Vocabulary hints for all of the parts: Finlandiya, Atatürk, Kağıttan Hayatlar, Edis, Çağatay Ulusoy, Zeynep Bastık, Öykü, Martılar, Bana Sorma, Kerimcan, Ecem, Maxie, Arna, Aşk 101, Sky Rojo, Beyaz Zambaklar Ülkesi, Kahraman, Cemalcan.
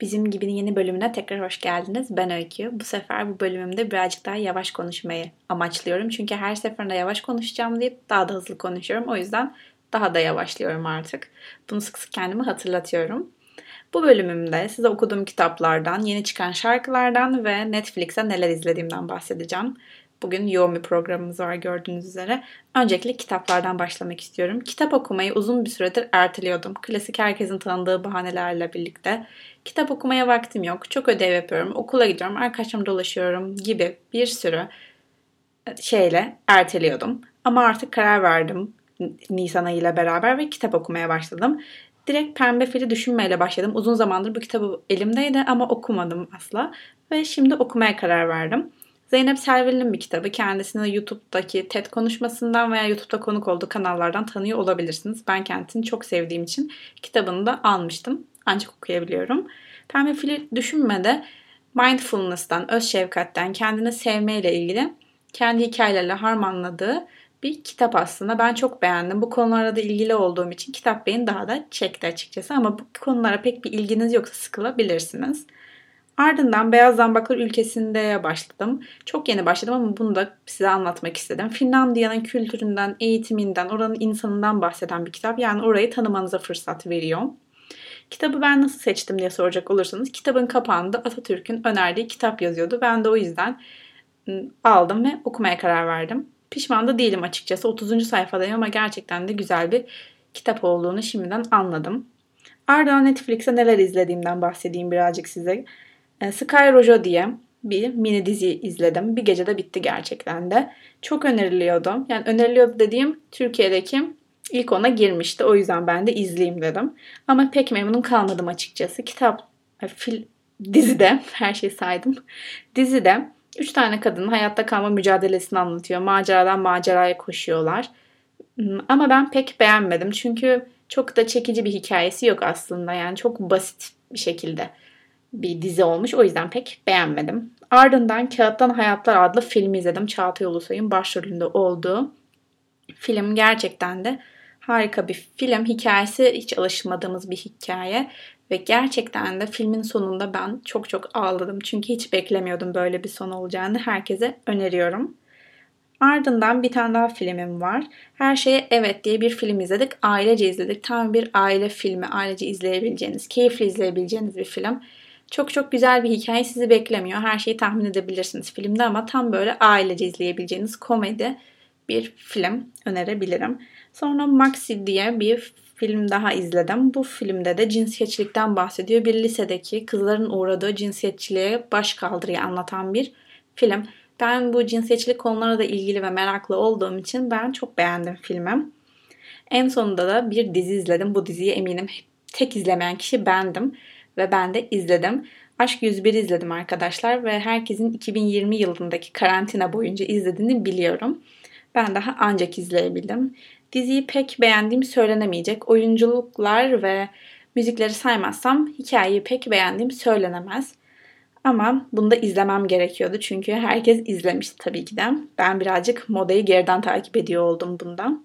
Bizim Gibi'nin yeni bölümüne tekrar hoş geldiniz. Ben Öykü. Bu sefer bu bölümümde birazcık daha yavaş konuşmayı amaçlıyorum. Çünkü her seferinde yavaş konuşacağım deyip daha da hızlı konuşuyorum. O yüzden daha da yavaşlıyorum artık. Bunu sık sık kendime hatırlatıyorum. Bu bölümümde size okuduğum kitaplardan, yeni çıkan şarkılardan ve Netflix'te neler izlediğimden bahsedeceğim. Bugün yoğun bir programımız var gördüğünüz üzere. Öncelikle kitaplardan başlamak istiyorum. Kitap okumayı uzun bir süredir erteliyordum. Klasik herkesin tanıdığı bahanelerle birlikte. Kitap okumaya vaktim yok, çok ödev yapıyorum, okula gidiyorum, arkadaşlarımla dolaşıyorum gibi bir sürü şeyle erteliyordum. Ama artık karar verdim Nisan ayıyla beraber ve kitap okumaya başladım. Direkt Pembe Fili düşünmeyle başladım. Uzun zamandır bu kitabı elimdeydi ama okumadım asla. Ve şimdi okumaya karar verdim. Zeynep Servil'in bir kitabı. Kendisini YouTube'daki TED konuşmasından veya YouTube'da konuk olduğu kanallardan tanıyor olabilirsiniz. Ben kendisini çok sevdiğim için kitabını da almıştım. Ancak okuyabiliyorum. Pembe Fili düşünmede mindfulness'tan, öz şefkatten, kendini sevmeyle ilgili kendi hikayelerle harmanladığı bir kitap aslında. Ben çok beğendim. Bu konulara da ilgili olduğum için kitap beni daha da çekti açıkçası. Ama bu konulara pek bir ilginiz yoksa sıkılabilirsiniz. Ardından Beyaz Zambaklar Ülkesi'nde başladım. Çok yeni başladım ama bunu da size anlatmak istedim. Finlandiya'nın kültüründen, eğitiminden, oranın insanından bahseden bir kitap. Yani orayı tanımanıza fırsat veriyor. Kitabı ben nasıl seçtim diye soracak olursanız kitabın kapağında Atatürk'ün önerdiği kitap yazıyordu. Ben de o yüzden aldım ve okumaya karar verdim. Pişman da değilim açıkçası. 30. sayfadayım ama gerçekten de güzel bir kitap olduğunu şimdiden anladım. Ardından Netflix'te neler izlediğimden bahsedeyim birazcık size. Sky Rojo diye bir mini dizi izledim. Bir gecede bitti gerçekten de. Çok öneriliyordu. Yani öneriliyordu dediğim Türkiye'deki ilk ona girmişti. O yüzden ben de izleyeyim dedim. Ama pek memnun kalmadım açıkçası. Dizide her şeyi saydım. Dizide 3 tane kadının hayatta kalma mücadelesini anlatıyor. Maceradan maceraya koşuyorlar. Ama ben pek beğenmedim. Çünkü çok da çekici bir hikayesi yok aslında. Yani çok basit bir şekilde bir dizi olmuş. O yüzden pek beğenmedim. Ardından Kağıttan Hayatlar adlı filmi izledim. Çağatay Ulusoy'un başrolünde olduğu film gerçekten de harika bir film. Hikayesi hiç alışmadığımız bir hikaye. Ve gerçekten de filmin sonunda ben çok çok ağladım. Çünkü hiç beklemiyordum böyle bir son olacağını. Herkese öneriyorum. Ardından bir tane daha filmim var. Her Şeye Evet diye bir film izledik. Ailece izledik. Tam bir aile filmi. Ailece izleyebileceğiniz, keyifli izleyebileceğiniz bir film. Çok çok güzel bir hikaye sizi beklemiyor. Her şeyi tahmin edebilirsiniz filmde ama tam böyle ailece izleyebileceğiniz komedi bir film önerebilirim. Sonra Maxie diye bir film daha izledim. Bu filmde de cinsiyetçilikten bahsediyor. Bir lisedeki kızların uğradığı cinsiyetçiliğe baş kaldırıyı anlatan bir film. Ben bu cinsiyetçilik konularına da ilgili ve meraklı olduğum için ben çok beğendim filmi. En sonunda da bir dizi izledim. Bu diziyi eminim tek izlemeyen kişi bendim. Ve ben de izledim. Aşk 101 izledim arkadaşlar ve herkesin 2020 yılındaki karantina boyunca izlediğini biliyorum. Ben daha ancak izleyebildim. Diziyi pek beğendiğim söylenemeyecek. Oyunculuklar ve müzikleri saymazsam hikayeyi pek beğendiğim söylenemez. Ama bunu da izlemem gerekiyordu çünkü herkes izlemişti tabii ki de. Ben birazcık modayı geriden takip ediyor oldum bundan.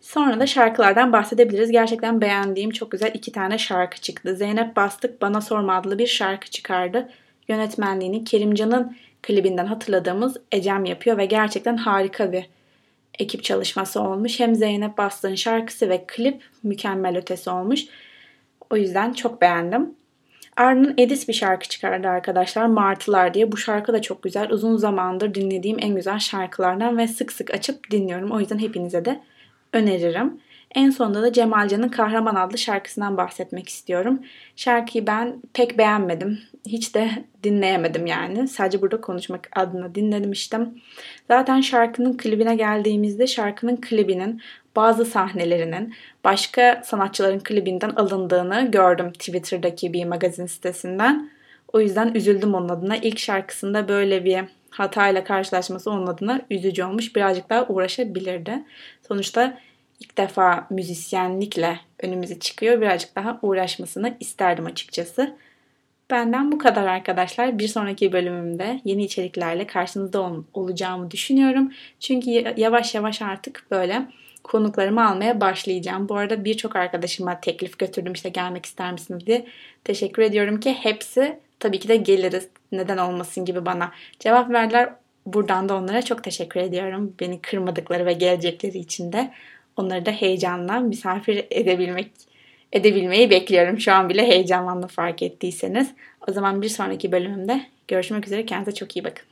Sonra da şarkılardan bahsedebiliriz. Gerçekten beğendiğim çok güzel 2 tane şarkı çıktı. Zeynep Bastık Bana Sorma adlı bir şarkı çıkardı. Yönetmenliğini Kerimcan'ın klibinden hatırladığımız Ecem yapıyor ve gerçekten harika bir ekip çalışması olmuş. Hem Zeynep Bastık'ın şarkısı ve klip mükemmel ötesi olmuş. O yüzden çok beğendim. Arna'nın Edis bir şarkı çıkardı arkadaşlar. Martılar diye. Bu şarkı da çok güzel. Uzun zamandır dinlediğim en güzel şarkılardan ve sık sık açıp dinliyorum. O yüzden hepinize de öneririm. En sonunda da Cemalcan'ın Kahraman adlı şarkısından bahsetmek istiyorum. Şarkıyı ben pek beğenmedim. Hiç de dinleyemedim yani. Sadece burada konuşmak adına dinlemiştim. Zaten şarkının klibine geldiğimizde şarkının klibinin bazı sahnelerinin başka sanatçıların klibinden alındığını gördüm Twitter'daki bir magazin sitesinden. O yüzden üzüldüm onun adına. İlk şarkısında böyle bir hatayla karşılaşması onun adına üzücü olmuş. Birazcık daha uğraşabilirdi. Sonuçta ilk defa müzisyenlikle önümüze çıkıyor. Birazcık daha uğraşmasını isterdim açıkçası. Benden bu kadar arkadaşlar. Bir sonraki bölümümde yeni içeriklerle karşınızda olacağımı düşünüyorum. Çünkü yavaş yavaş artık böyle konuklarımı almaya başlayacağım. Bu arada birçok arkadaşıma teklif götürdüm, işte gelmek ister misiniz diye. Teşekkür ediyorum ki hepsi tabii ki de geliriz, neden olmasın gibi bana cevap verdiler. Buradan da onlara çok teşekkür ediyorum. Beni kırmadıkları ve gelecekleri için de onları da heyecanla misafir edebilmeyi bekliyorum. Şu an bile heyecanlandım, fark ettiyseniz. O zaman bir sonraki bölümümde görüşmek üzere. Kendinize çok iyi bakın.